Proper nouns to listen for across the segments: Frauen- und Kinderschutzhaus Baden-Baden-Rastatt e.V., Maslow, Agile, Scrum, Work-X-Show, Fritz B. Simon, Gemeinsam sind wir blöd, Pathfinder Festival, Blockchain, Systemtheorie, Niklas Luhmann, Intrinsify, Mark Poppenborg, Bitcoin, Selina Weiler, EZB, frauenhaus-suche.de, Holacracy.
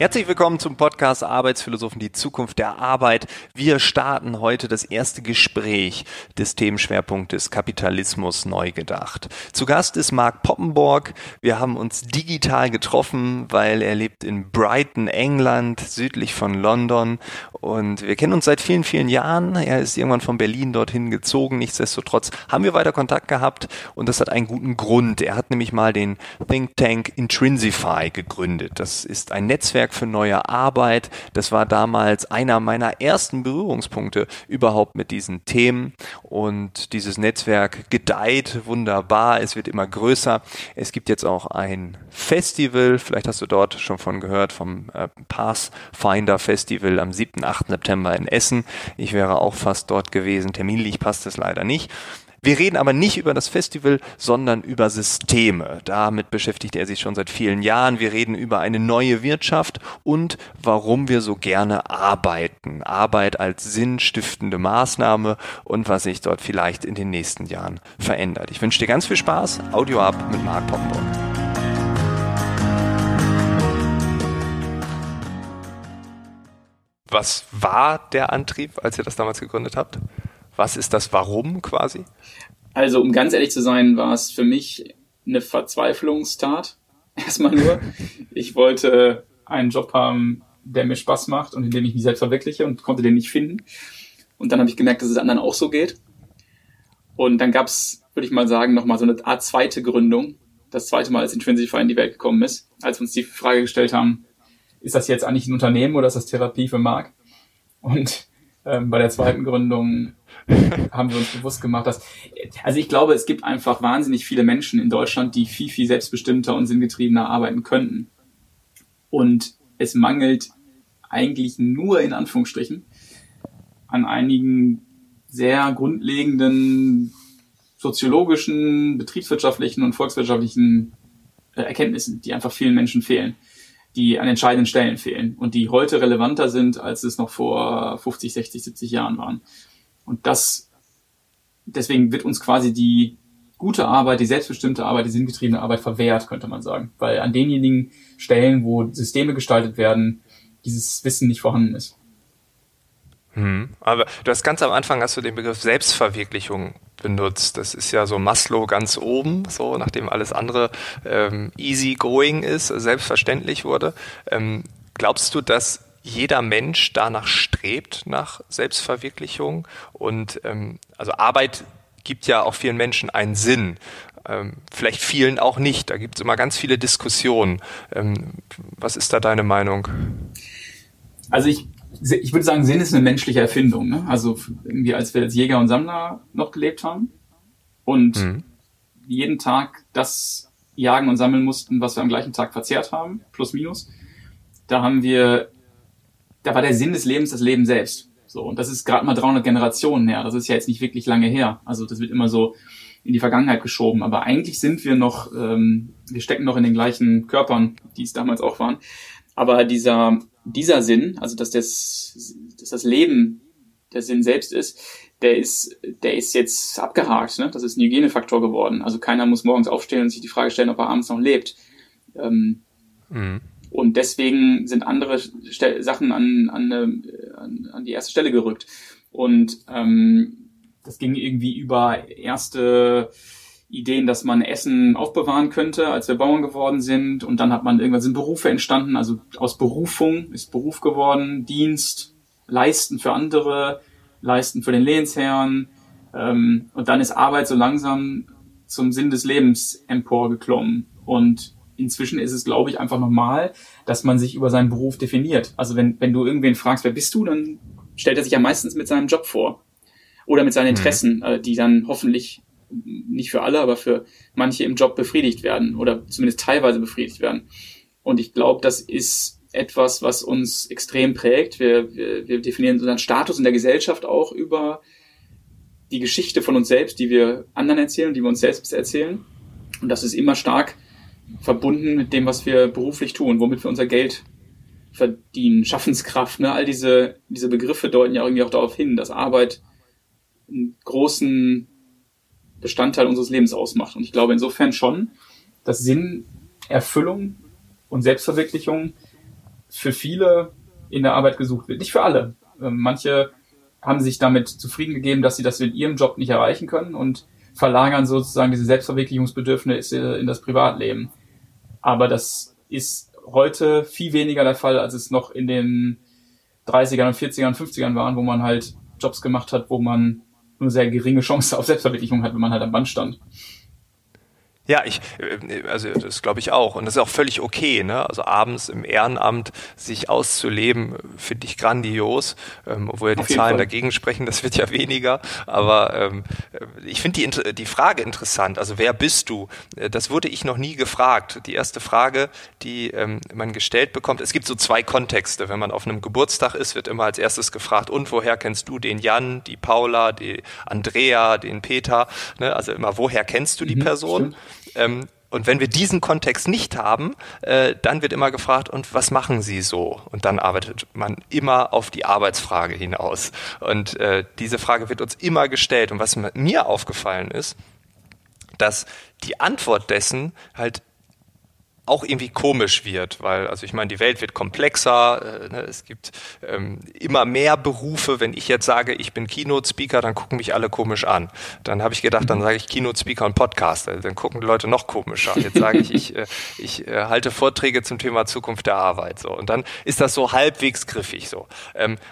Herzlich willkommen zum Podcast Arbeitsphilosophen, die Zukunft der Arbeit. Wir starten heute das erste Gespräch des Themenschwerpunktes Kapitalismus neu gedacht. Zu Gast ist Mark Poppenborg. Wir haben uns digital getroffen, weil er lebt in Brighton, England, südlich von London. Und wir kennen uns seit vielen, vielen Jahren. Er ist irgendwann von Berlin dorthin gezogen. Nichtsdestotrotz haben wir weiter Kontakt gehabt und das hat einen guten Grund. Er hat nämlich mal den Think Tank Intrinsify gegründet. Das ist ein Netzwerk für neue Arbeit. Das war damals einer meiner ersten Berührungspunkte überhaupt mit diesen Themen und dieses Netzwerk gedeiht wunderbar, es wird immer größer. Es gibt jetzt auch ein Festival, vielleicht hast du dort schon von gehört, vom Pathfinder Festival am 7. 8. September in Essen. Ich wäre auch fast dort gewesen, terminlich passt es leider nicht. Wir reden aber nicht über das Festival, sondern über Systeme. Damit beschäftigt er sich schon seit vielen Jahren. Wir reden über eine neue Wirtschaft und warum wir so gerne arbeiten. Arbeit als sinnstiftende Maßnahme und was sich dort vielleicht in den nächsten Jahren verändert. Ich wünsche dir ganz viel Spaß. Audio ab mit Mark Poppenborg. Was war der Antrieb, als ihr das damals gegründet habt? Was ist das Warum quasi? Also, um ganz ehrlich zu sein, war es für mich eine Verzweiflungstat. Erstmal nur. Ich wollte einen Job haben, der mir Spaß macht und in dem ich mich selbst verwirkliche und konnte den nicht finden. Und dann habe ich gemerkt, dass es anderen auch so geht. Und dann gab es, würde ich mal sagen, nochmal so eine Art zweite Gründung. Das zweite Mal, als Intrinsify in die Welt gekommen ist. Als wir uns die Frage gestellt haben, ist das jetzt eigentlich ein Unternehmen oder ist das Therapie für Marc? Und bei der zweiten Gründung haben wir uns bewusst gemacht, dass, also ich glaube, es gibt einfach wahnsinnig viele Menschen in Deutschland, die viel, viel selbstbestimmter und sinngetriebener arbeiten könnten. Und es mangelt eigentlich nur, in Anführungsstrichen, an einigen sehr grundlegenden soziologischen, betriebswirtschaftlichen und volkswirtschaftlichen Erkenntnissen, die einfach vielen Menschen fehlen, die an entscheidenden Stellen fehlen und die heute relevanter sind, als es noch vor 50, 60, 70 Jahren waren. Und deswegen wird uns quasi die gute Arbeit, die selbstbestimmte Arbeit, die sinngetriebene Arbeit verwehrt, könnte man sagen. Weil an denjenigen Stellen, wo Systeme gestaltet werden, dieses Wissen nicht vorhanden ist. Aber du hast ganz am Anfang den Begriff Selbstverwirklichung benutzt. Das ist ja so Maslow ganz oben, so nachdem alles andere easy going ist, selbstverständlich wurde. Glaubst du, dass jeder Mensch danach strebt, nach Selbstverwirklichung? Und also Arbeit gibt ja auch vielen Menschen einen Sinn, vielleicht vielen auch nicht. Da gibt es immer ganz viele Diskussionen. Was ist da deine Meinung? Also ich würde sagen, Sinn ist eine menschliche Erfindung, ne? Also irgendwie, als wir als Jäger und Sammler noch gelebt haben und jeden Tag das jagen und sammeln mussten, was wir am gleichen Tag verzehrt haben, plus minus, da war der Sinn des Lebens das Leben selbst. So, und das ist gerade mal 300 Generationen her. Das ist ja jetzt nicht wirklich lange her. Also das wird immer so in die Vergangenheit geschoben. Aber eigentlich sind wir noch, wir stecken noch in den gleichen Körpern, die es damals auch waren. Aber dieser Sinn, also dass das Leben der Sinn selbst ist, der ist jetzt abgehakt, ne? Das ist ein Hygienefaktor geworden. Also keiner muss morgens aufstehen und sich die Frage stellen, ob er abends noch lebt. Und deswegen sind andere Sachen an die erste Stelle gerückt. Und das ging irgendwie über erste Ideen, dass man Essen aufbewahren könnte, als wir Bauern geworden sind. Und dann irgendwann sind Berufe entstanden. Also aus Berufung ist Beruf geworden, Dienst, Leisten für andere, Leisten für den Lehnsherrn. Und dann ist Arbeit so langsam zum Sinn des Lebens emporgeklommen. Und inzwischen ist es, glaube ich, einfach normal, dass man sich über seinen Beruf definiert. Also wenn du irgendwen fragst, wer bist du, dann stellt er sich ja meistens mit seinem Job vor oder mit seinen Interessen, die dann hoffentlich nicht für alle, aber für manche im Job befriedigt werden oder zumindest teilweise befriedigt werden. Und ich glaube, das ist etwas, was uns extrem prägt. Wir definieren unseren Status in der Gesellschaft auch über die Geschichte von uns selbst, die wir anderen erzählen und die wir uns selbst erzählen. Und das ist immer stark verbunden mit dem, was wir beruflich tun, womit wir unser Geld verdienen, Schaffenskraft, ne? All diese Begriffe deuten ja irgendwie auch darauf hin, dass Arbeit einen großen Bestandteil unseres Lebens ausmacht. Und ich glaube insofern schon, dass Sinn, Erfüllung und Selbstverwirklichung für viele in der Arbeit gesucht wird. Nicht für alle. Manche haben sich damit zufrieden gegeben, dass sie das in ihrem Job nicht erreichen können und verlagern sozusagen diese Selbstverwirklichungsbedürfnisse in das Privatleben. Aber das ist heute viel weniger der Fall, als es noch in den 30ern und 40ern und 50ern waren, wo man halt Jobs gemacht hat, wo man eine sehr geringe Chance auf Selbstverwirklichung hat, wenn man halt am Band stand. Ja, also das glaube ich auch. Und das ist auch völlig okay, ne? Also abends im Ehrenamt sich auszuleben, finde ich grandios. Obwohl ja die Zahlen dagegen sprechen, das wird ja weniger. Aber ich finde die Frage interessant. Also wer bist du? Das wurde ich noch nie gefragt. Die erste Frage, die man gestellt bekommt, es gibt so zwei Kontexte. Wenn man auf einem Geburtstag ist, wird immer als erstes gefragt, und woher kennst du den Jan, die Paula, die Andrea, den Peter? Ne? Also immer, woher kennst du die Person? Stimmt. Und wenn wir diesen Kontext nicht haben, dann wird immer gefragt, und was machen Sie so? Und dann arbeitet man immer auf die Arbeitsfrage hinaus. Und diese Frage wird uns immer gestellt. Und was mir aufgefallen ist, dass die Antwort dessen halt auch irgendwie komisch wird, weil, also ich meine, die Welt wird komplexer, ne, es gibt immer mehr Berufe. Wenn ich jetzt sage, ich bin Keynote-Speaker, dann gucken mich alle komisch an. Dann habe ich gedacht, dann sage ich Keynote-Speaker und Podcaster, dann gucken die Leute noch komischer. Jetzt sage ich, ich halte Vorträge zum Thema Zukunft der Arbeit. So. Und dann ist das so halbwegs griffig. So.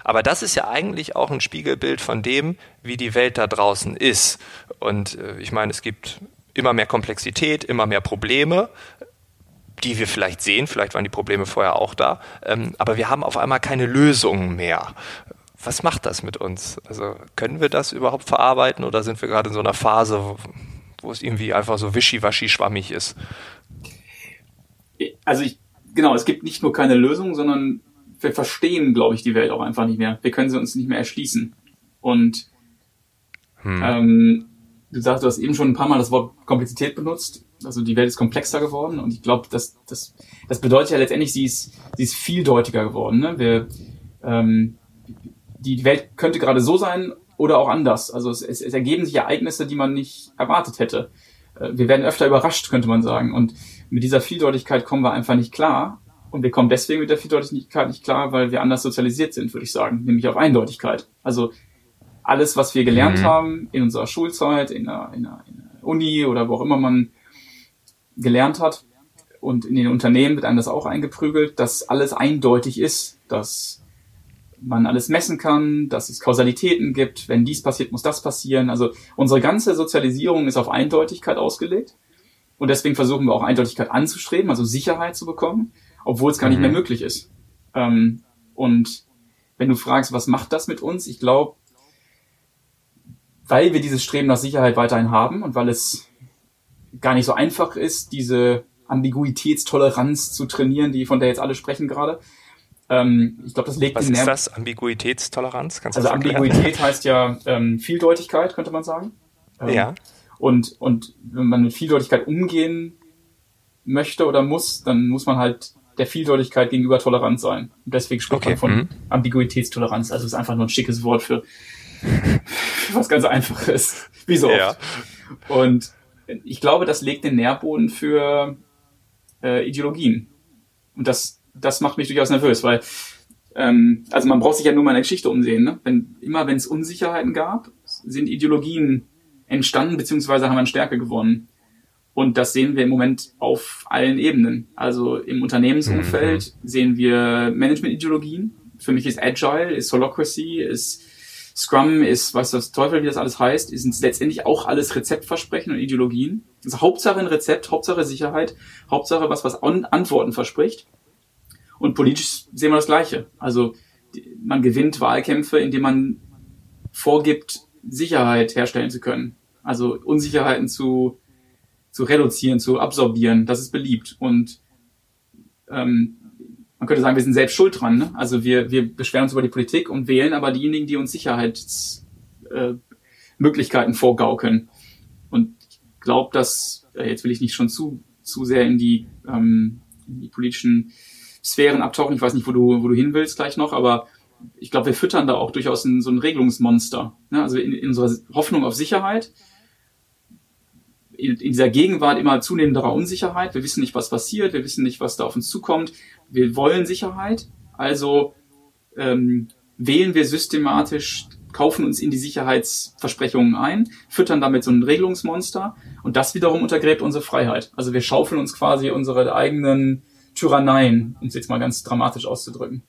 Aber das ist ja eigentlich auch ein Spiegelbild von dem, wie die Welt da draußen ist. Und ich meine, es gibt immer mehr Komplexität, immer mehr Probleme, die wir vielleicht sehen, vielleicht waren die Probleme vorher auch da, aber wir haben auf einmal keine Lösungen mehr. Was macht das mit uns? Also können wir das überhaupt verarbeiten oder sind wir gerade in so einer Phase, wo es irgendwie einfach so wischiwaschi schwammig ist? Also es gibt nicht nur keine Lösung, sondern wir verstehen, glaube ich, die Welt auch einfach nicht mehr. Wir können sie uns nicht mehr erschließen. Und du sagst, du hast eben schon ein paar Mal das Wort Komplexität benutzt. Also die Welt ist komplexer geworden und ich glaube, das bedeutet ja letztendlich, sie ist vieldeutiger geworden. Ne? Die Welt könnte gerade so sein oder auch anders. Also es ergeben sich Ereignisse, die man nicht erwartet hätte. Wir werden öfter überrascht, könnte man sagen. Und mit dieser Vieldeutigkeit kommen wir einfach nicht klar. Und wir kommen deswegen mit der Vieldeutigkeit nicht klar, weil wir anders sozialisiert sind, würde ich sagen. Nämlich auf Eindeutigkeit. Also alles, was wir gelernt haben in unserer Schulzeit, in der Uni oder wo auch immer man gelernt hat und in den Unternehmen wird einem das auch eingeprügelt, dass alles eindeutig ist, dass man alles messen kann, dass es Kausalitäten gibt, wenn dies passiert, muss das passieren. Also unsere ganze Sozialisierung ist auf Eindeutigkeit ausgelegt und deswegen versuchen wir auch Eindeutigkeit anzustreben, also Sicherheit zu bekommen, obwohl es gar nicht mehr möglich ist. Und wenn du fragst, was macht das mit uns? Ich glaube, weil wir dieses Streben nach Sicherheit weiterhin haben und weil es gar nicht so einfach ist, diese Ambiguitätstoleranz zu trainieren, von der jetzt alle sprechen gerade. Ich glaube, das legt den Nerv. Was ist das? Ambiguitätstoleranz? Kannst du das erklären? Also Ambiguität heißt ja Vieldeutigkeit, könnte man sagen. Ja. Und wenn man mit Vieldeutigkeit umgehen möchte oder muss, dann muss man halt der Vieldeutigkeit gegenüber tolerant sein. Und deswegen spricht man von Ambiguitätstoleranz. Also ist einfach nur ein schickes Wort für was ganz Einfaches. Wie so oft. Ja. Und ich glaube, das legt den Nährboden für Ideologien. Und das macht mich durchaus nervös, weil also man braucht sich ja nur mal in der Geschichte umsehen. Ne? Wenn es Unsicherheiten gab, sind Ideologien entstanden beziehungsweise haben an Stärke gewonnen. Und das sehen wir im Moment auf allen Ebenen. Also im Unternehmensumfeld sehen wir Management-Ideologien. Für mich ist Agile, ist Holacracy, ist Scrum, ist, weiß das Teufel, wie das alles heißt, sind letztendlich auch alles Rezeptversprechen und Ideologien. Also Hauptsache ein Rezept, Hauptsache Sicherheit, Hauptsache was Antworten verspricht. Und politisch sehen wir das Gleiche. Also man gewinnt Wahlkämpfe, indem man vorgibt, Sicherheit herstellen zu können. Also Unsicherheiten zu reduzieren, zu absorbieren, das ist beliebt. Und man könnte sagen, wir sind selbst schuld dran. Ne? Also wir beschweren uns über die Politik und wählen aber diejenigen, die uns Sicherheitsmöglichkeiten vorgaukeln. Und ich glaube, dass, jetzt will ich nicht schon zu sehr in die politischen Sphären abtauchen. Ich weiß nicht, wo du hin willst gleich noch, aber ich glaube, wir füttern da auch durchaus so ein Regelungsmonster. Ne? Also in unserer Hoffnung auf Sicherheit in dieser Gegenwart immer zunehmenderer Unsicherheit. Wir wissen nicht, was passiert, wir wissen nicht, was da auf uns zukommt. Wir wollen Sicherheit, also wählen wir systematisch, kaufen uns in die Sicherheitsversprechungen ein, füttern damit so ein Regelungsmonster und das wiederum untergräbt unsere Freiheit. Also wir schaufeln uns quasi unsere eigenen Tyranneien, um es jetzt mal ganz dramatisch auszudrücken.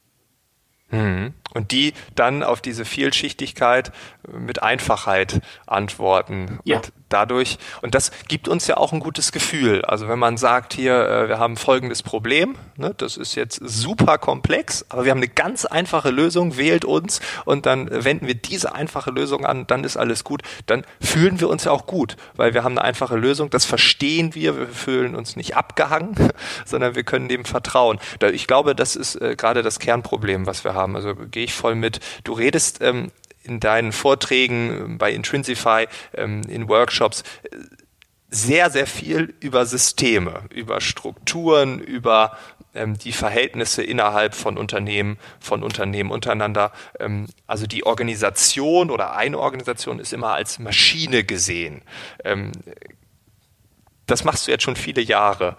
Und die dann auf diese Vielschichtigkeit mit Einfachheit antworten. Ja. Und dadurch, und das gibt uns ja auch ein gutes Gefühl. Also wenn man sagt hier, wir haben folgendes Problem, ne, das ist jetzt super komplex, aber wir haben eine ganz einfache Lösung, wählt uns und dann wenden wir diese einfache Lösung an, dann ist alles gut. Dann fühlen wir uns ja auch gut, weil wir haben eine einfache Lösung, das verstehen wir fühlen uns nicht abgehangen, sondern wir können dem vertrauen. Ich glaube, das ist gerade das Kernproblem, was wir haben. Also gehe ich voll mit. Du redest in deinen Vorträgen bei Intrinsify, in Workshops sehr, sehr viel über Systeme, über Strukturen, über die Verhältnisse innerhalb von Unternehmen untereinander. Also die Organisation oder eine Organisation ist immer als Maschine gesehen. Das machst du jetzt schon viele Jahre.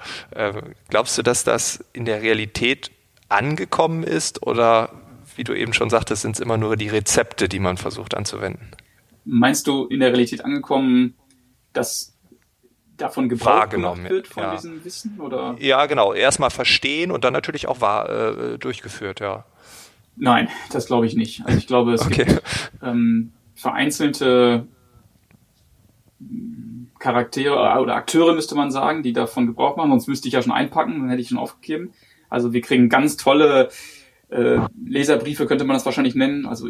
Glaubst du, dass das in der Realität angekommen ist oder wie du eben schon sagtest, sind es immer nur die Rezepte, die man versucht anzuwenden. Meinst du, in der Realität angekommen, dass davon Gebrauch gemacht wird, von diesem Wissen? Oder? Ja, genau. Erstmal verstehen und dann natürlich auch durchgeführt, ja. Nein, das glaube ich nicht. Also ich glaube, es gibt vereinzelte Charaktere oder Akteure, müsste man sagen, die davon Gebrauch machen, sonst müsste ich ja schon einpacken, dann hätte ich schon aufgegeben. Also wir kriegen ganz tolle Leserbriefe könnte man das wahrscheinlich nennen, also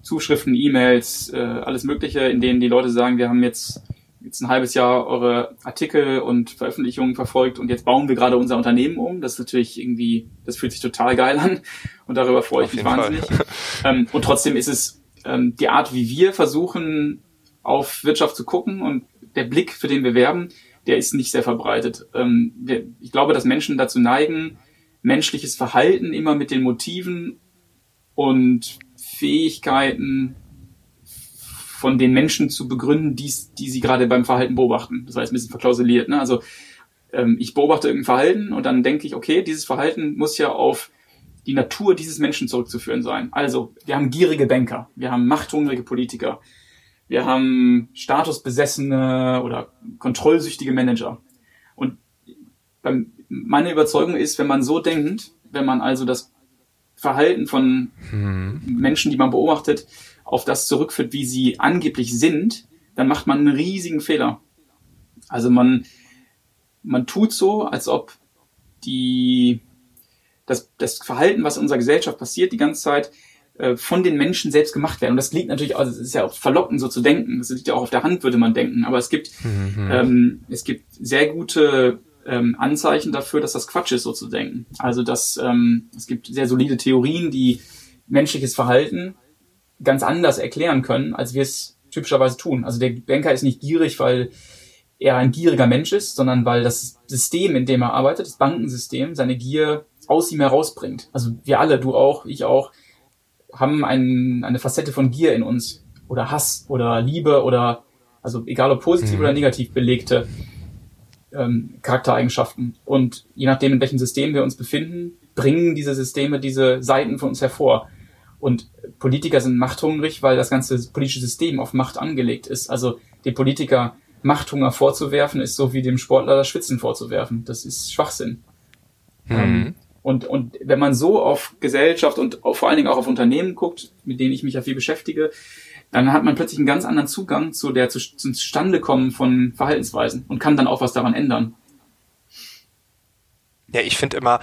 Zuschriften, E-Mails, alles Mögliche, in denen die Leute sagen, wir haben jetzt ein halbes Jahr eure Artikel und Veröffentlichungen verfolgt und jetzt bauen wir gerade unser Unternehmen um. Das ist natürlich irgendwie, das fühlt sich total geil an und darüber freue ich mich wahnsinnig. Und trotzdem ist es die Art, wie wir versuchen, auf Wirtschaft zu gucken und der Blick, für den wir werben, der ist nicht sehr verbreitet. Ich glaube, dass Menschen dazu neigen, menschliches Verhalten immer mit den Motiven und Fähigkeiten von den Menschen zu begründen, die sie gerade beim Verhalten beobachten. Das heißt, ein bisschen verklausuliert. Ne? Also ich beobachte irgendein Verhalten und dann denke ich, okay, dieses Verhalten muss ja auf die Natur dieses Menschen zurückzuführen sein. Also wir haben gierige Banker, wir haben machthungrige Politiker, wir haben statusbesessene oder kontrollsüchtige Manager. Und meine Überzeugung ist, wenn man so denkt, wenn man also das Verhalten von Menschen, die man beobachtet, auf das zurückführt, wie sie angeblich sind, dann macht man einen riesigen Fehler. Also man tut so, als ob das Verhalten, was in unserer Gesellschaft passiert, die ganze Zeit von den Menschen selbst gemacht werden. Und das liegt natürlich, also es ist ja auch verlockend, so zu denken. Das liegt ja auch auf der Hand, würde man denken. Aber es gibt sehr gute Anzeichen dafür, dass das Quatsch ist, so zu denken. Also dass es gibt sehr solide Theorien, die menschliches Verhalten ganz anders erklären können, als wir es typischerweise tun. Also der Banker ist nicht gierig, weil er ein gieriger Mensch ist, sondern weil das System, in dem er arbeitet, das Bankensystem, seine Gier aus ihm herausbringt. Also wir alle, du auch, ich auch, haben eine Facette von Gier in uns. Oder Hass oder Liebe oder, also egal ob positiv oder negativ belegte Charaktereigenschaften. Und je nachdem, in welchem System wir uns befinden, bringen diese Systeme diese Seiten von uns hervor. Und Politiker sind machthungrig, weil das ganze politische System auf Macht angelegt ist. Also dem Politiker Machthunger vorzuwerfen, ist so wie dem Sportler das Schwitzen vorzuwerfen. Das ist Schwachsinn. Und wenn man so auf Gesellschaft und vor allen Dingen auch auf Unternehmen guckt, mit denen ich mich ja viel beschäftige, dann hat man plötzlich einen ganz anderen Zugang zum Zustandekommen von Verhaltensweisen und kann dann auch was daran ändern. Ja, ich finde immer,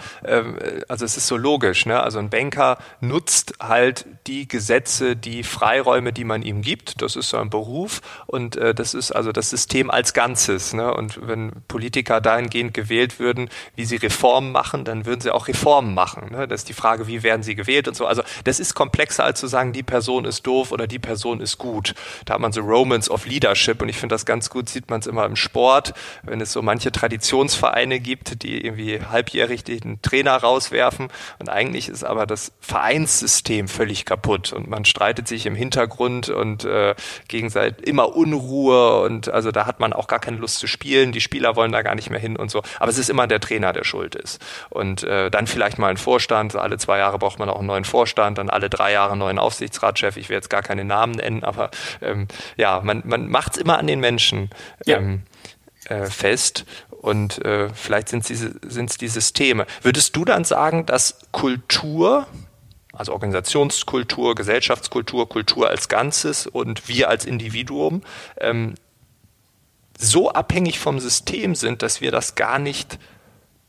also es ist so logisch, ne? Also ein Banker nutzt halt die Gesetze, die Freiräume, die man ihm gibt. Das ist so ein Beruf und das ist also das System als Ganzes, ne? Und wenn Politiker dahingehend gewählt würden, wie sie Reformen machen, dann würden sie auch Reformen machen, ne? Das ist die Frage, wie werden sie gewählt und so. Also das ist komplexer als zu sagen, die Person ist doof oder die Person ist gut. Da hat man so Romance of Leadership und ich finde das ganz gut, sieht man es immer im Sport, wenn es so manche Traditionsvereine gibt, die irgendwie halbjährlich den Trainer rauswerfen. Und eigentlich ist aber das Vereinssystem völlig kaputt und man streitet sich im Hintergrund und gegenseitig immer Unruhe und also da hat man auch gar keine Lust zu spielen. Die Spieler wollen da gar nicht mehr hin und so. Aber es ist immer der Trainer, der schuld ist. Und dann vielleicht mal ein Vorstand. Alle 2 Jahre braucht man auch einen neuen Vorstand, dann alle 3 Jahre einen neuen Aufsichtsratschef. Ich will jetzt gar keine Namen nennen, aber ja, man macht es immer an den Menschen fest. Und vielleicht sind es die Systeme. Würdest du dann sagen, dass Kultur, also Organisationskultur, Gesellschaftskultur, Kultur als Ganzes und wir als Individuum so abhängig vom System sind, dass wir das gar nicht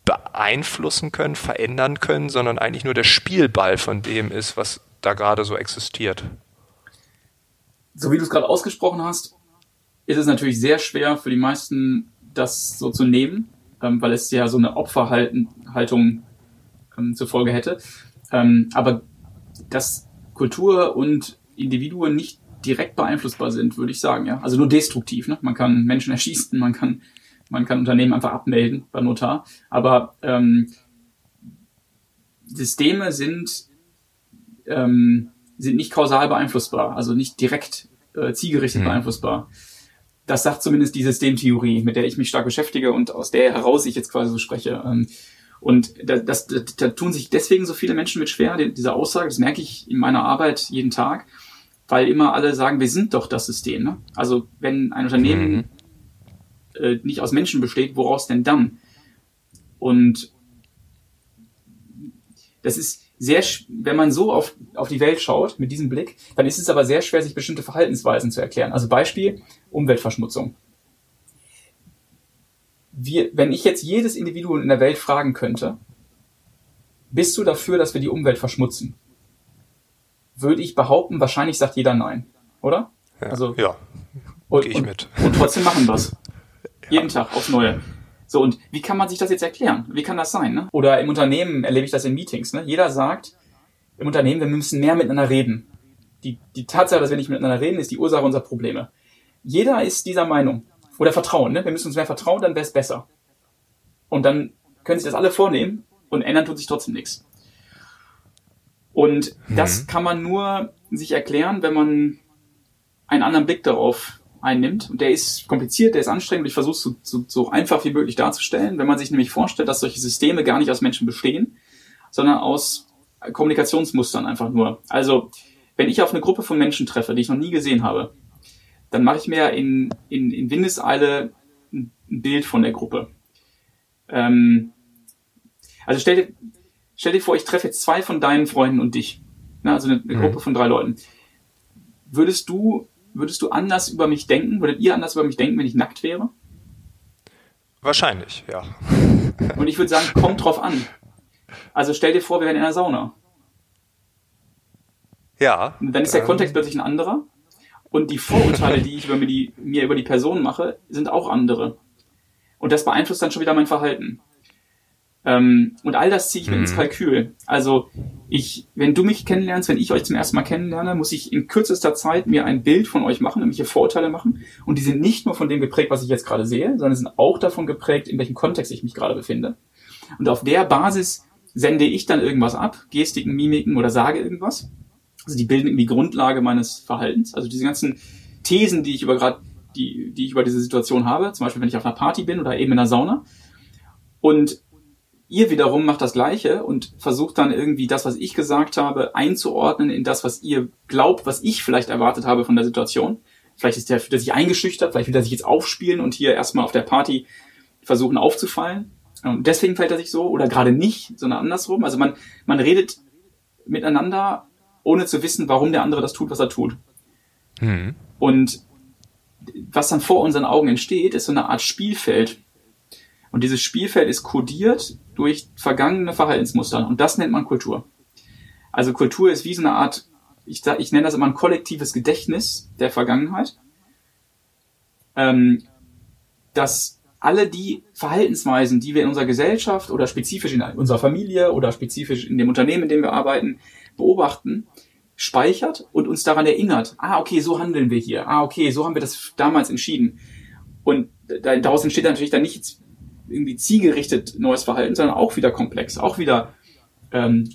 beeinflussen können, verändern können, sondern eigentlich nur der Spielball von dem ist, was da gerade so existiert? So wie du es gerade ausgesprochen hast, ist es natürlich sehr schwer für die meisten, das so zu nehmen, weil es ja so eine Opferhaltung zur Folge hätte. Aber dass Kultur und Individuen nicht direkt beeinflussbar sind, würde ich sagen, ja. Also nur destruktiv, ne? Man kann Menschen erschießen, man kann Unternehmen einfach abmelden beim Notar. Aber Systeme sind nicht kausal beeinflussbar, also nicht direkt zielgerichtet beeinflussbar. Das sagt zumindest die Systemtheorie, mit der ich mich stark beschäftige und aus der heraus ich jetzt quasi so spreche. Und da tun sich deswegen so viele Menschen mit schwer, diese Aussage, das merke ich in meiner Arbeit jeden Tag, weil immer alle sagen, wir sind doch das System. Ne? Also wenn ein Unternehmen nicht aus Menschen besteht, woraus denn dann? Und das ist sehr, wenn man so auf die Welt schaut, mit diesem Blick, dann ist es aber sehr schwer, sich bestimmte Verhaltensweisen zu erklären. Also Beispiel Umweltverschmutzung. Wenn ich jetzt jedes Individuum in der Welt fragen könnte, bist du dafür, dass wir die Umwelt verschmutzen? Würde ich behaupten, wahrscheinlich sagt jeder nein, oder? Ja, also, ja. Gehe ich mit. Und trotzdem machen wir es. Ja. Jeden Tag aufs Neue. So, und wie kann man sich das jetzt erklären? Wie kann das sein? Ne? Oder im Unternehmen erlebe ich das in Meetings. Ne? Jeder sagt im Unternehmen, wir müssen mehr miteinander reden. Die Tatsache, dass wir nicht miteinander reden, ist die Ursache unserer Probleme. Jeder ist dieser Meinung. Oder Vertrauen. Ne? Wir müssen uns mehr vertrauen, dann wäre es besser. Und dann können sich das alle vornehmen und ändern tut sich trotzdem nichts. Und das kann man nur sich erklären, wenn man einen anderen Blick darauf einnimmt. Und der ist kompliziert, der ist anstrengend. Ich versuche es so einfach wie möglich darzustellen. Wenn man sich nämlich vorstellt, dass solche Systeme gar nicht aus Menschen bestehen, sondern aus Kommunikationsmustern einfach nur. Also, wenn ich auf eine Gruppe von Menschen treffe, die ich noch nie gesehen habe, dann mache ich mir in Windeseile ein Bild von der Gruppe. Also stell dir vor, ich treffe jetzt 2 von deinen Freunden und dich. Ne? Also eine Gruppe von 3 Leuten. Würdest du anders über mich denken? Würdet ihr anders über mich denken, wenn ich nackt wäre? Wahrscheinlich, ja. Und ich würde sagen, kommt drauf an. Also stell dir vor, wir wären in einer Sauna. Ja. Und dann ist der Kontext plötzlich ein anderer. Und die Vorurteile, die ich über die Person mache, sind auch andere. Und das beeinflusst dann schon wieder mein Verhalten. Und all das ziehe ich mit ins Kalkül. Also wenn du mich kennenlernst, wenn ich euch zum ersten Mal kennenlerne, muss ich in kürzester Zeit mir ein Bild von euch machen, nämlich Vorurteile machen. Und die sind nicht nur von dem geprägt, was ich jetzt gerade sehe, sondern sind auch davon geprägt, in welchem Kontext ich mich gerade befinde. Und auf der Basis sende ich dann irgendwas ab, Gestiken, Mimiken oder sage irgendwas. Also die bilden die Grundlage meines Verhaltens. Also diese ganzen Thesen, die ich über diese Situation habe, zum Beispiel wenn ich auf einer Party bin oder eben in einer Sauna. Und ihr wiederum macht das Gleiche und versucht dann irgendwie das, was ich gesagt habe, einzuordnen in das, was ihr glaubt, was ich vielleicht erwartet habe von der Situation. Vielleicht ist der sich eingeschüchtert, vielleicht will er sich jetzt aufspielen und hier erstmal auf der Party versuchen aufzufallen. Und deswegen fällt er sich so oder gerade nicht, sondern andersrum. Also man redet miteinander, ohne zu wissen, warum der andere das tut, was er tut. Und was dann vor unseren Augen entsteht, ist so eine Art Spielfeld. Und dieses Spielfeld ist kodiert durch vergangene Verhaltensmuster. Und das nennt man Kultur. Also Kultur ist wie so eine Art, ich nenne das immer ein kollektives Gedächtnis der Vergangenheit, dass alle die Verhaltensweisen, die wir in unserer Gesellschaft oder spezifisch in unserer Familie oder spezifisch in dem Unternehmen, in dem wir arbeiten, beobachten, speichert und uns daran erinnert. Ah, okay, so handeln wir hier. Ah, okay, so haben wir das damals entschieden. Und daraus entsteht natürlich dann nicht irgendwie zielgerichtet neues Verhalten, sondern auch wieder komplex, auch wieder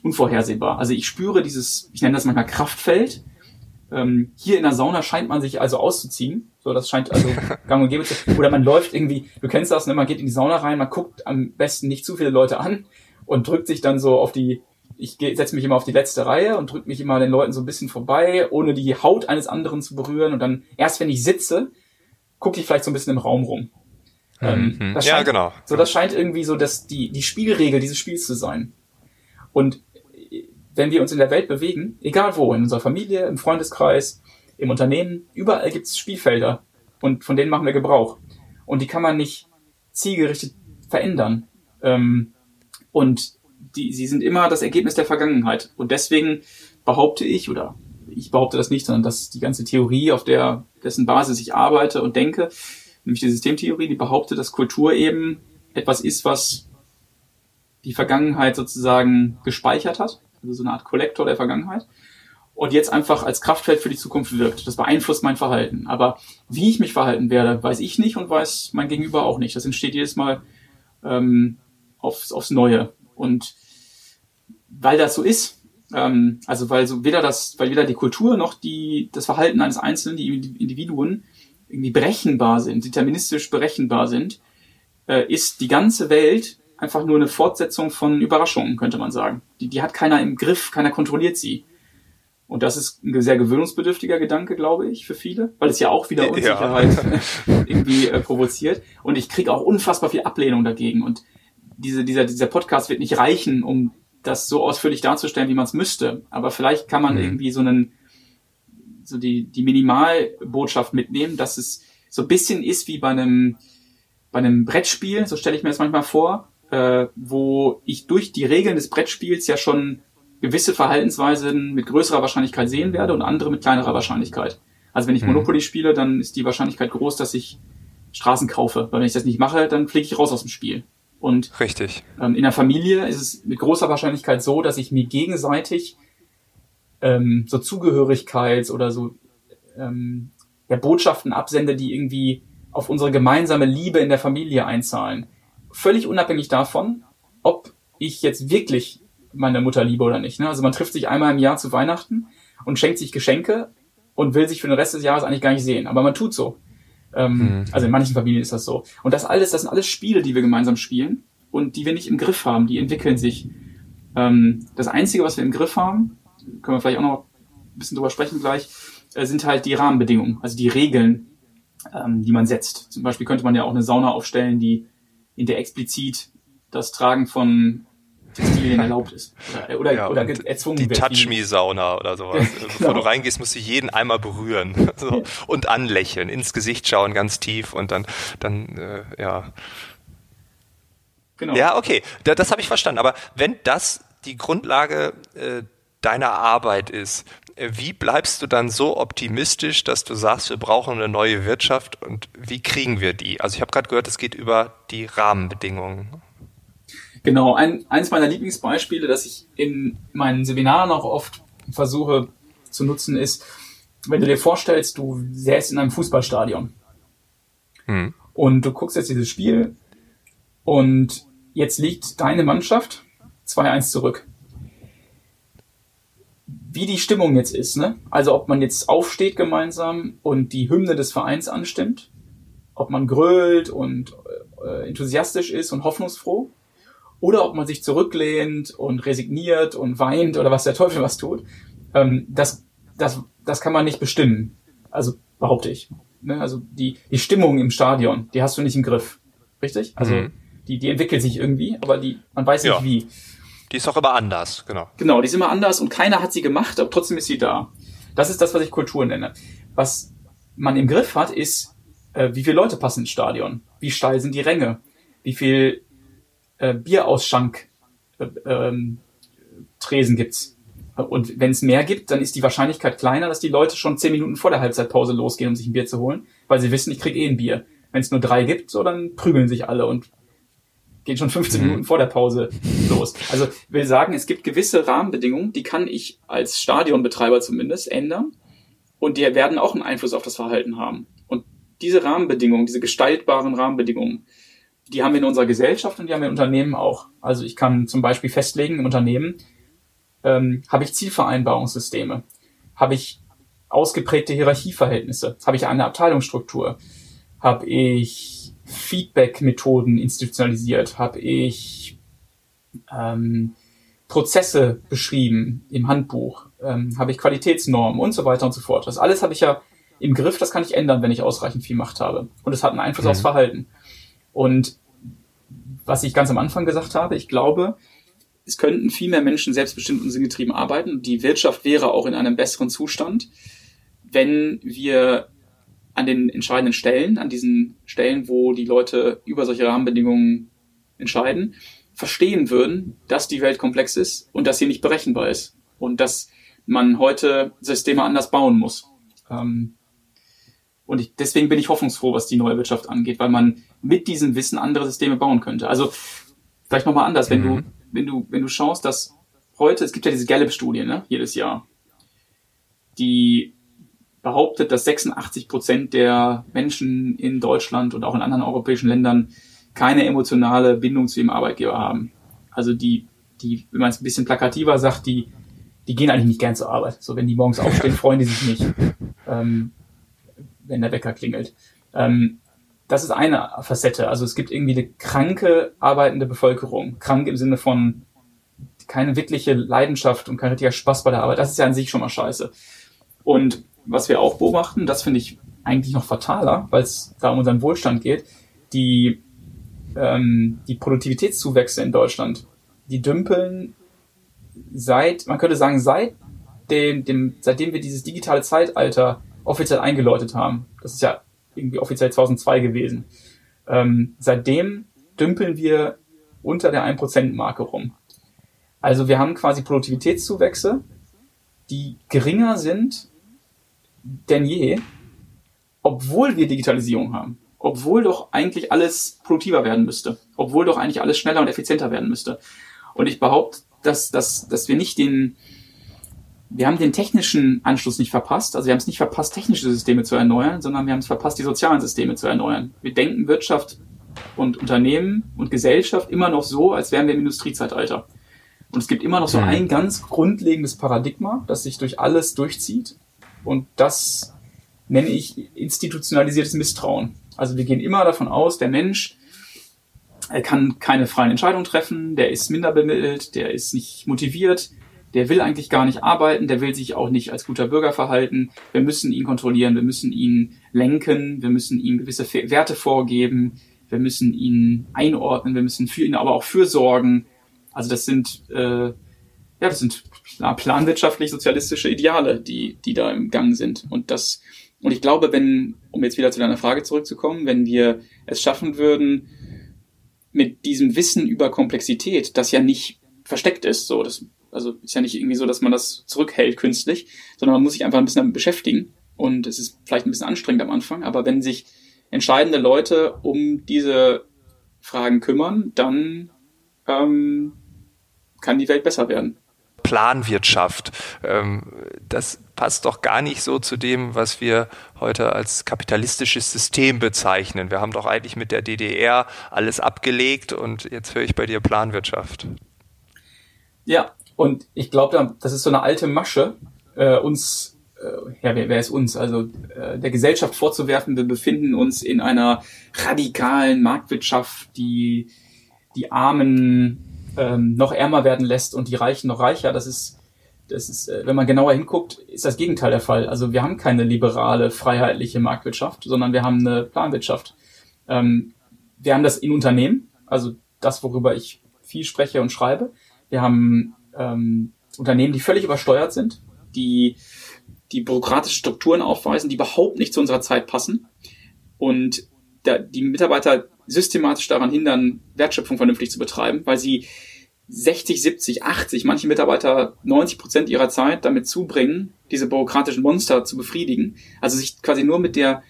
unvorhersehbar. Also ich spüre dieses, ich nenne das manchmal Kraftfeld. Hier in der Sauna scheint man sich also auszuziehen. So, das scheint also gang und gäbe zu sein. Oder man läuft irgendwie, du kennst das, ne? Man geht in die Sauna rein, man guckt am besten nicht zu viele Leute an und drückt sich dann so auf die, ich setze mich immer auf die letzte Reihe und drücke mich immer den Leuten so ein bisschen vorbei, ohne die Haut eines anderen zu berühren. Und dann, erst wenn ich sitze, gucke ich vielleicht so ein bisschen im Raum rum. Das scheint, ja, genau. So, das scheint irgendwie so dass die Spielregel dieses Spiels zu sein. Und wenn wir uns in der Welt bewegen, egal wo, in unserer Familie, im Freundeskreis, im Unternehmen, überall gibt es Spielfelder und von denen machen wir Gebrauch. Und die kann man nicht zielgerichtet verändern. Und sie sind immer das Ergebnis der Vergangenheit. Und deswegen behaupte ich, oder ich behaupte das nicht, sondern dass die ganze Theorie, auf dessen Basis ich arbeite und denke, nämlich die Systemtheorie, die behauptet, dass Kultur eben etwas ist, was die Vergangenheit sozusagen gespeichert hat, also so eine Art Kollektor der Vergangenheit, und jetzt einfach als Kraftfeld für die Zukunft wirkt. Das beeinflusst mein Verhalten. Aber wie ich mich verhalten werde, weiß ich nicht und weiß mein Gegenüber auch nicht. Das entsteht jedes Mal aufs Neue. Und weil das so ist, also weil weder die Kultur noch das Verhalten eines Einzelnen, die Individuen, irgendwie berechenbar sind, deterministisch berechenbar sind, ist die ganze Welt einfach nur eine Fortsetzung von Überraschungen, könnte man sagen. Die hat keiner im Griff, keiner kontrolliert sie. Und das ist ein sehr gewöhnungsbedürftiger Gedanke, glaube ich, für viele, weil es ja auch wieder Unsicherheit irgendwie provoziert. Und ich kriege auch unfassbar viel Ablehnung dagegen. Und dieser Podcast wird nicht reichen, um das so ausführlich darzustellen, wie man es müsste. Aber vielleicht kann man irgendwie die Minimalbotschaft mitnehmen, dass es so ein bisschen ist wie bei einem Brettspiel, so stelle ich mir das manchmal vor, wo ich durch die Regeln des Brettspiels ja schon gewisse Verhaltensweisen mit größerer Wahrscheinlichkeit sehen werde und andere mit kleinerer Wahrscheinlichkeit. Also wenn ich Monopoly spiele, dann ist die Wahrscheinlichkeit groß, dass ich Straßen kaufe. Weil wenn ich das nicht mache, dann fliege ich raus aus dem Spiel. Und richtig. In der Familie ist es mit großer Wahrscheinlichkeit so, dass ich mir gegenseitig so Zugehörigkeits- oder so Botschaften absende, die irgendwie auf unsere gemeinsame Liebe in der Familie einzahlen. Völlig unabhängig davon, ob ich jetzt wirklich meine Mutter liebe oder nicht. Also man trifft sich einmal im Jahr zu Weihnachten und schenkt sich Geschenke und will sich für den Rest des Jahres eigentlich gar nicht sehen. Aber man tut so. Also in manchen Familien ist das so. Und das sind alles Spiele, die wir gemeinsam spielen und die wir nicht im Griff haben. Die entwickeln sich. Das Einzige, was wir im Griff haben, können wir vielleicht auch noch ein bisschen drüber sprechen gleich, sind halt die Rahmenbedingungen, also die Regeln, die man setzt. Zum Beispiel könnte man ja auch eine Sauna aufstellen, in der explizit das Tragen von Textilien erlaubt ist. Oder erzwungen wird. Die Touch-Me-Sauna oder sowas. Genau. Bevor du reingehst, musst du jeden einmal berühren. So. Und anlächeln, ins Gesicht schauen, ganz tief und dann. Genau. Ja, okay. Das habe ich verstanden. Aber wenn das die Grundlage deiner Arbeit ist, wie bleibst du dann so optimistisch, dass du sagst, wir brauchen eine neue Wirtschaft und wie kriegen wir die? Also ich habe gerade gehört, es geht über die Rahmenbedingungen. Genau, eins meiner Lieblingsbeispiele, das ich in meinen Seminaren auch oft versuche zu nutzen, ist, wenn du dir vorstellst, du säst in einem Fußballstadion und du guckst jetzt dieses Spiel und jetzt liegt deine Mannschaft 2-1 zurück. Wie die Stimmung jetzt ist, ne? Also ob man jetzt aufsteht gemeinsam und die Hymne des Vereins anstimmt, ob man grölt und enthusiastisch ist und hoffnungsfroh oder ob man sich zurücklehnt und resigniert und weint oder was der Teufel was tut, das kann man nicht bestimmen, also behaupte ich. Ne? Also die Stimmung im Stadion, die hast du nicht im Griff, richtig? Also die entwickelt sich irgendwie, aber man weiß nicht wie. Die ist auch immer anders, genau. Genau, die ist immer anders und keiner hat sie gemacht, aber trotzdem ist sie da. Das ist das, was ich Kultur nenne. Was man im Griff hat, ist, wie viele Leute passen ins Stadion? Wie steil sind die Ränge? Wie viel Bierausschank Tresen gibt's? Und wenn es mehr gibt, dann ist die Wahrscheinlichkeit kleiner, dass die Leute schon 10 Minuten vor der Halbzeitpause losgehen, um sich ein Bier zu holen, weil sie wissen, ich krieg ein Bier. Wenn es nur 3 gibt, so dann prügeln sich alle und gehen schon 15 Minuten vor der Pause los. Also ich will sagen, es gibt gewisse Rahmenbedingungen, die kann ich als Stadionbetreiber zumindest ändern und die werden auch einen Einfluss auf das Verhalten haben. Und diese Rahmenbedingungen, diese gestaltbaren Rahmenbedingungen, die haben wir in unserer Gesellschaft und die haben wir in Unternehmen auch. Also ich kann zum Beispiel festlegen, im Unternehmen habe ich Zielvereinbarungssysteme, habe ich ausgeprägte Hierarchieverhältnisse, habe ich eine Abteilungsstruktur, habe ich Feedback-Methoden institutionalisiert, habe ich Prozesse beschrieben im Handbuch, habe ich Qualitätsnormen und so weiter und so fort. Das alles habe ich ja im Griff, das kann ich ändern, wenn ich ausreichend viel Macht habe. Und es hat einen Einfluss aufs Verhalten. Und was ich ganz am Anfang gesagt habe, ich glaube, es könnten viel mehr Menschen selbstbestimmt und sinngetrieben arbeiten. Die Wirtschaft wäre auch in einem besseren Zustand, wenn wir an den entscheidenden Stellen, an diesen Stellen, wo die Leute über solche Rahmenbedingungen entscheiden, verstehen würden, dass die Welt komplex ist und dass sie nicht berechenbar ist und dass man heute Systeme anders bauen muss. Und deswegen bin ich hoffnungsfroh, was die neue Wirtschaft angeht, weil man mit diesem Wissen andere Systeme bauen könnte. Also vielleicht nochmal anders, wenn du schaust, dass heute, es gibt ja diese Gallup-Studie, ne, jedes Jahr, die behauptet, dass 86% der Menschen in Deutschland und auch in anderen europäischen Ländern keine emotionale Bindung zu ihrem Arbeitgeber haben. Also die, wenn man es ein bisschen plakativer sagt, die gehen eigentlich nicht gern zur Arbeit. So, wenn die morgens aufstehen, freuen die sich nicht, wenn der Wecker klingelt. Das ist eine Facette. Also es gibt irgendwie eine kranke, arbeitende Bevölkerung. Krank im Sinne von keine wirkliche Leidenschaft und kein richtiger Spaß bei der Arbeit. Das ist ja an sich schon mal scheiße. Und was wir auch beobachten, das finde ich eigentlich noch fataler, weil es da um unseren Wohlstand geht, die Produktivitätszuwächse in Deutschland, die dümpeln seitdem wir dieses digitale Zeitalter offiziell eingeläutet haben, das ist ja irgendwie offiziell 2002 gewesen, seitdem dümpeln wir unter der 1%-Marke rum. Also wir haben quasi Produktivitätszuwächse, die geringer sind denn je, obwohl wir Digitalisierung haben, obwohl doch eigentlich alles produktiver werden müsste, obwohl doch eigentlich alles schneller und effizienter werden müsste. Und ich behaupte, dass wir nicht wir haben den technischen Anschluss nicht verpasst, also wir haben es nicht verpasst, technische Systeme zu erneuern, sondern wir haben es verpasst, die sozialen Systeme zu erneuern. Wir denken Wirtschaft und Unternehmen und Gesellschaft immer noch so, als wären wir im Industriezeitalter. Und es gibt immer noch so ein ganz grundlegendes Paradigma, das sich durch alles durchzieht, und das nenne ich institutionalisiertes Misstrauen. Also wir gehen immer davon aus, der Mensch, er kann keine freien Entscheidungen treffen, der ist minder bemittelt, der ist nicht motiviert, der will eigentlich gar nicht arbeiten, der will sich auch nicht als guter Bürger verhalten. Wir müssen ihn kontrollieren, wir müssen ihn lenken, wir müssen ihm gewisse Werte vorgeben, wir müssen ihn einordnen, wir müssen für ihn aber auch fürsorgen. Also das sind planwirtschaftlich-sozialistische Ideale, die da im Gang sind. Und ich glaube, um jetzt wieder zu deiner Frage zurückzukommen, wenn wir es schaffen würden, mit diesem Wissen über Komplexität, das ja nicht versteckt ist, so, also ist ja nicht irgendwie so, dass man das zurückhält künstlich, sondern man muss sich einfach ein bisschen damit beschäftigen, und es ist vielleicht ein bisschen anstrengend am Anfang, aber wenn sich entscheidende Leute um diese Fragen kümmern, dann kann die Welt besser werden. Planwirtschaft, das passt doch gar nicht so zu dem, was wir heute als kapitalistisches System bezeichnen. Wir haben doch eigentlich mit der DDR alles abgelegt, und jetzt höre ich bei dir Planwirtschaft. Ja, und ich glaube, das ist so eine alte Masche, der Gesellschaft vorzuwerfen, wir befinden uns in einer radikalen Marktwirtschaft, die die Armen noch ärmer werden lässt und die Reichen noch reicher. Das ist, wenn man genauer hinguckt, ist das Gegenteil der Fall. Also wir haben keine liberale, freiheitliche Marktwirtschaft, sondern wir haben eine Planwirtschaft. Wir haben das in Unternehmen, also das, worüber ich viel spreche und schreibe. Wir haben Unternehmen, die völlig übersteuert sind, die bürokratische Strukturen aufweisen, die überhaupt nicht zu unserer Zeit passen, und die Mitarbeiter systematisch daran hindern, Wertschöpfung vernünftig zu betreiben, weil sie 60, 70, 80, manche Mitarbeiter 90% ihrer Zeit damit zubringen, diese bürokratischen Monster zu befriedigen. Also sich quasi nur mit der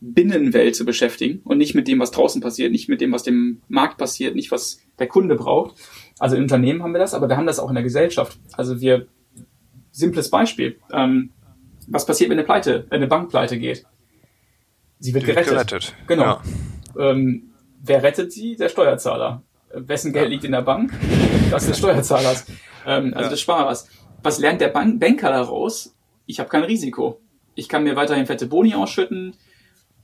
Binnenwelt zu beschäftigen und nicht mit dem, was draußen passiert, nicht mit dem, was dem Markt passiert, nicht was der Kunde braucht. Also im Unternehmen haben wir das, aber wir haben das auch in der Gesellschaft. Also simples Beispiel. Was passiert, wenn eine Bank pleite geht? Sie wird gerettet. Genau. Ja. Wer rettet sie? Der Steuerzahler. Wessen Geld liegt in der Bank? Das des Steuerzahlers, des Sparers. Was lernt der Banker daraus? Ich habe kein Risiko. Ich kann mir weiterhin fette Boni ausschütten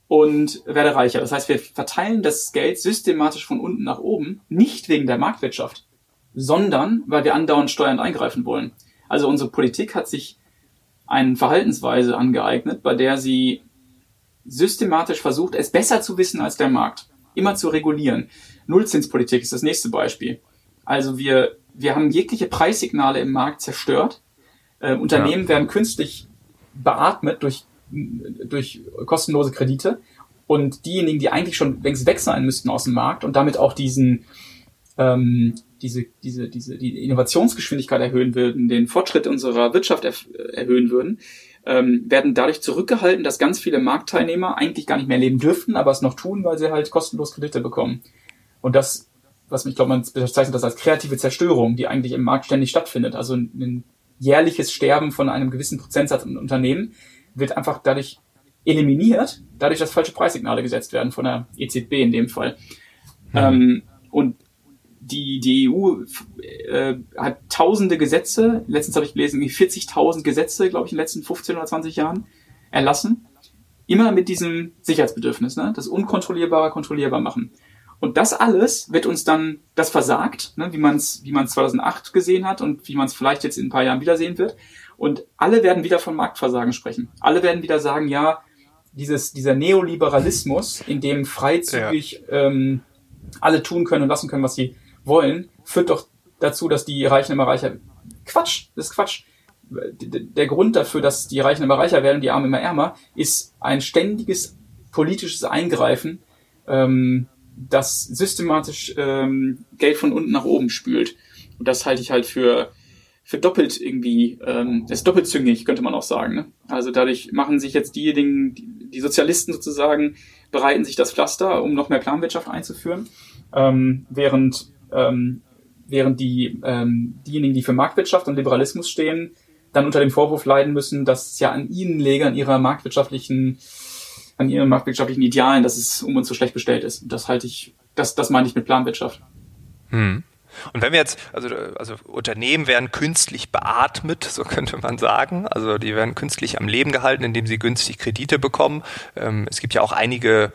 und werde reicher. Das heißt, wir verteilen das Geld systematisch von unten nach oben, nicht wegen der Marktwirtschaft, sondern weil wir andauernd steuernd eingreifen wollen. Also unsere Politik hat sich eine Verhaltensweise angeeignet, bei der sie systematisch versucht, es besser zu wissen als der Markt. Immer zu regulieren. Nullzinspolitik ist das nächste Beispiel. Also wir haben jegliche Preissignale im Markt zerstört. Unternehmen werden künstlich beatmet durch kostenlose Kredite. Und diejenigen, die eigentlich schon längst weg sein müssten aus dem Markt und damit auch die Innovationsgeschwindigkeit erhöhen würden, den Fortschritt unserer Wirtschaft erhöhen würden, werden dadurch zurückgehalten, dass ganz viele Marktteilnehmer eigentlich gar nicht mehr leben dürften, aber es noch tun, weil sie halt kostenlos Kredite bekommen. Und das, was ich glaube, man bezeichnet das als kreative Zerstörung, die eigentlich im Markt ständig stattfindet. Also ein jährliches Sterben von einem gewissen Prozentsatz an Unternehmen wird einfach dadurch eliminiert, dadurch, dass falsche Preissignale gesetzt werden von der EZB in dem Fall. Und die EU hat tausende Gesetze, letztens habe ich gelesen, 40.000 Gesetze, glaube ich, in den letzten 15 oder 20 Jahren erlassen. Immer mit diesem Sicherheitsbedürfnis, ne? Das Unkontrollierbare kontrollierbar machen. Und das alles wird uns dann, das versagt, ne? wie man es 2008 gesehen hat und wie man es vielleicht jetzt in ein paar Jahren wiedersehen wird. Und alle werden wieder von Marktversagen sprechen. Alle werden wieder sagen, ja, dieser Neoliberalismus, in dem freizügig alle tun können und lassen können, was sie wollen, führt doch dazu, dass die Reichen immer reicher werden. Quatsch, das ist Quatsch. Der Grund dafür, dass die Reichen immer reicher werden, die Armen immer ärmer, ist ein ständiges politisches Eingreifen, das systematisch Geld von unten nach oben spült. Und das halte ich halt für doppelt irgendwie, das ist doppelzüngig, könnte man auch sagen. Ne? Also dadurch machen sich jetzt diejenigen, die Sozialisten sozusagen, bereiten sich das Pflaster, um noch mehr Planwirtschaft einzuführen, während diejenigen, die für Marktwirtschaft und Liberalismus stehen, dann unter dem Vorwurf leiden müssen, dass es ja an ihnen läge, an ihren marktwirtschaftlichen Idealen, dass es um uns so schlecht bestellt ist. Und das meine ich mit Planwirtschaft. Und wenn wir jetzt, also Unternehmen werden künstlich beatmet, so könnte man sagen. Also die werden künstlich am Leben gehalten, indem sie günstig Kredite bekommen. Es gibt ja auch einige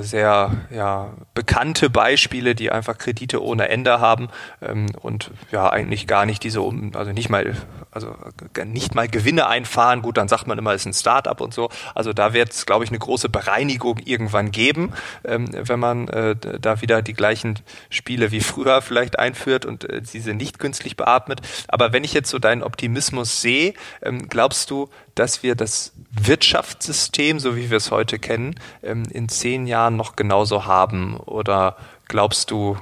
sehr bekannte Beispiele, die einfach Kredite ohne Ende haben und ja eigentlich gar nicht nicht mal Gewinne einfahren. Gut, dann sagt man immer, es ist ein Start-up und so. Also da wird es, glaube ich, eine große Bereinigung irgendwann geben, wenn man da wieder die gleichen Spiele wie früher vielleicht einführt und diese nicht künstlich beatmet. Aber wenn ich jetzt so deinen Optimismus sehe, glaubst du, dass wir das Wirtschaftssystem, so wie wir es heute kennen, in 10 Jahren noch genauso haben? Oder glaubst du,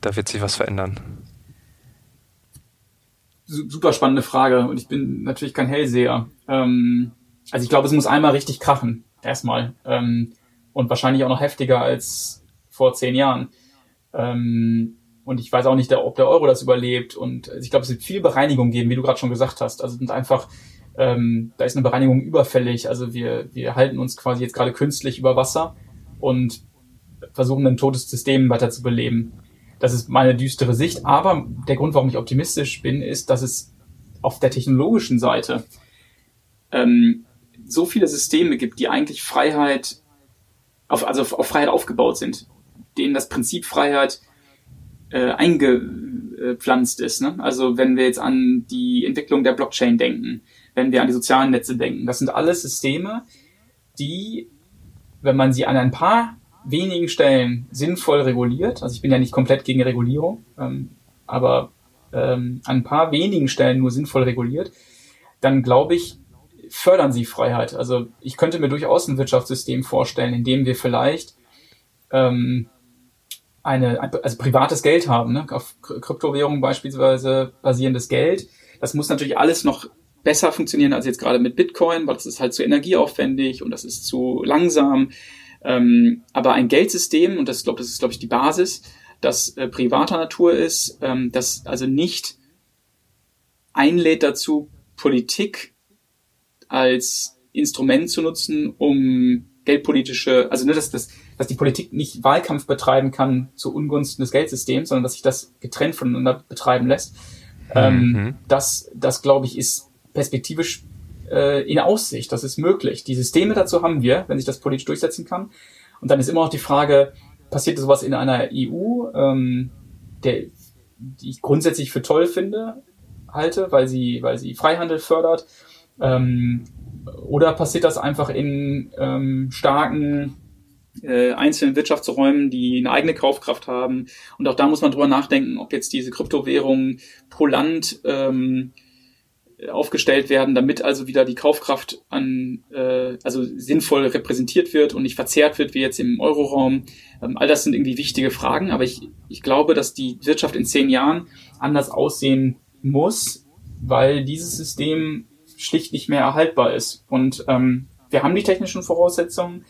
da wird sich was verändern? Super spannende Frage und ich bin natürlich kein Hellseher. Also ich glaube, es muss einmal richtig krachen, erstmal. Und wahrscheinlich auch noch heftiger als vor 10 Jahren. Und ich weiß auch nicht, ob der Euro das überlebt. Und ich glaube, es wird viel Bereinigung geben, wie du gerade schon gesagt hast. Also sind einfach, da ist eine Bereinigung überfällig. Also wir halten uns quasi jetzt gerade künstlich über Wasser und versuchen, ein totes System weiter zu beleben. Das ist meine düstere Sicht, aber der Grund, warum ich optimistisch bin, ist, dass es auf der technologischen Seite so viele Systeme gibt, die eigentlich auf Freiheit aufgebaut sind, denen das Prinzip Freiheit eingepflanzt ist. Ne? Also wenn wir jetzt an die Entwicklung der Blockchain denken, wenn wir an die sozialen Netze denken, das sind alles Systeme, die, wenn man sie an ein paar wenigen Stellen sinnvoll reguliert, also ich bin ja nicht komplett gegen Regulierung, aber an ein paar wenigen Stellen nur sinnvoll reguliert, dann glaube ich, fördern sie Freiheit. Also ich könnte mir durchaus ein Wirtschaftssystem vorstellen, in dem wir vielleicht privates Geld haben, ne? Auf Kryptowährungen beispielsweise basierendes Geld. Das muss natürlich alles noch besser funktionieren als jetzt gerade mit Bitcoin, weil das ist halt zu energieaufwendig und das ist zu langsam. Aber ein Geldsystem, und das ist, glaube ich, die Basis, das privater Natur ist, das also nicht einlädt dazu, Politik als Instrument zu nutzen, um geldpolitische, also ne, dass die Politik nicht Wahlkampf betreiben kann zu Ungunsten des Geldsystems, sondern dass sich das getrennt voneinander betreiben lässt. Das glaube ich, ist perspektivisch in Aussicht. Das ist möglich. Die Systeme dazu haben wir, wenn sich das politisch durchsetzen kann. Und dann ist immer noch die Frage, passiert sowas in einer EU, die ich grundsätzlich für toll halte, weil sie Freihandel fördert, oder passiert das einfach in starken einzelnen Wirtschaftsräumen, die eine eigene Kaufkraft haben? Und auch da muss man drüber nachdenken, ob jetzt diese Kryptowährungen pro Land aufgestellt werden, damit also wieder die Kaufkraft also sinnvoll repräsentiert wird und nicht verzerrt wird, wie jetzt im Euroraum. All das sind irgendwie wichtige Fragen, aber ich glaube, dass die Wirtschaft in 10 Jahren anders aussehen muss, weil dieses System schlicht nicht mehr erhaltbar ist. Und wir haben die technischen Voraussetzungen,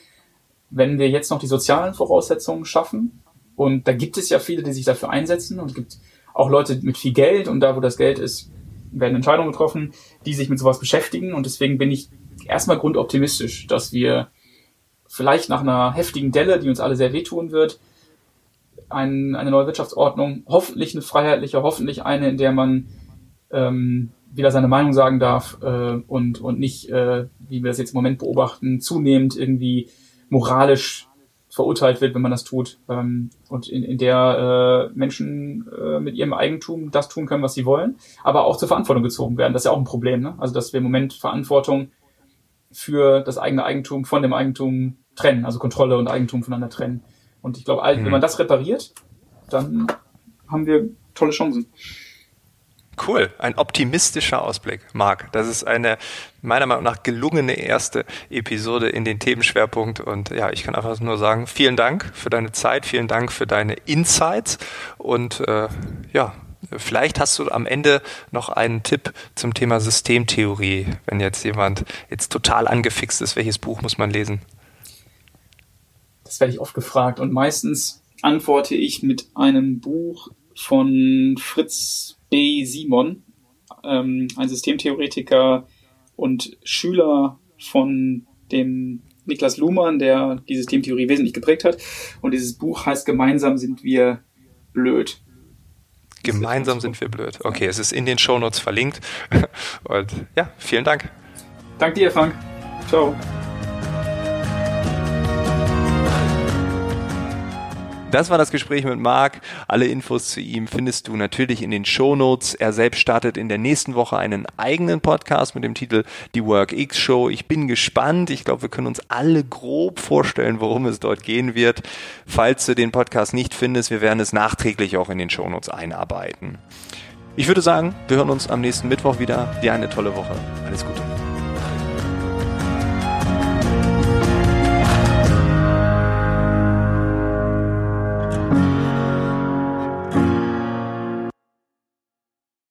wenn wir jetzt noch die sozialen Voraussetzungen schaffen. Und da gibt es ja viele, die sich dafür einsetzen, und es gibt auch Leute mit viel Geld, und da, wo das Geld ist, werden Entscheidungen getroffen, die sich mit sowas beschäftigen. Und deswegen bin ich erstmal grundoptimistisch, dass wir vielleicht nach einer heftigen Delle, die uns alle sehr wehtun wird, eine neue Wirtschaftsordnung, hoffentlich eine freiheitliche, hoffentlich eine, in der man wieder seine Meinung sagen darf und nicht, wie wir das jetzt im Moment beobachten, zunehmend irgendwie moralisch verurteilt wird, wenn man das tut, und in der Menschen mit ihrem Eigentum das tun können, was sie wollen, aber auch zur Verantwortung gezogen werden. Das ist ja auch ein Problem, ne? Also, dass wir im Moment Verantwortung für das eigene Eigentum von dem Eigentum trennen, also Kontrolle und Eigentum voneinander trennen. Und ich glaube, wenn man das repariert, dann haben wir tolle Chancen. Cool, ein optimistischer Ausblick, Marc. Das ist eine meiner Meinung nach gelungene erste Episode in den Themenschwerpunkt. Und ja, ich kann einfach nur sagen, vielen Dank für deine Zeit, vielen Dank für deine Insights. Und vielleicht hast du am Ende noch einen Tipp zum Thema Systemtheorie, wenn jetzt jemand total angefixt ist, welches Buch muss man lesen? Das werde ich oft gefragt und meistens antworte ich mit einem Buch von Fritz B. Simon, ein Systemtheoretiker und Schüler von dem Niklas Luhmann, der die Systemtheorie wesentlich geprägt hat. Und dieses Buch heißt Gemeinsam sind wir blöd. Gemeinsam sind wir blöd. Okay, es ist in den Shownotes verlinkt. Und ja, vielen Dank. Dank dir, Frank. Ciao. Das war das Gespräch mit Marc. Alle Infos zu ihm findest du natürlich in den Shownotes. Er selbst startet in der nächsten Woche einen eigenen Podcast mit dem Titel Die Work-X-Show. Ich bin gespannt. Ich glaube, wir können uns alle grob vorstellen, worum es dort gehen wird. Falls du den Podcast nicht findest, wir werden es nachträglich auch in den Shownotes einarbeiten. Ich würde sagen, wir hören uns am nächsten Mittwoch wieder. Dir eine tolle Woche. Alles Gute.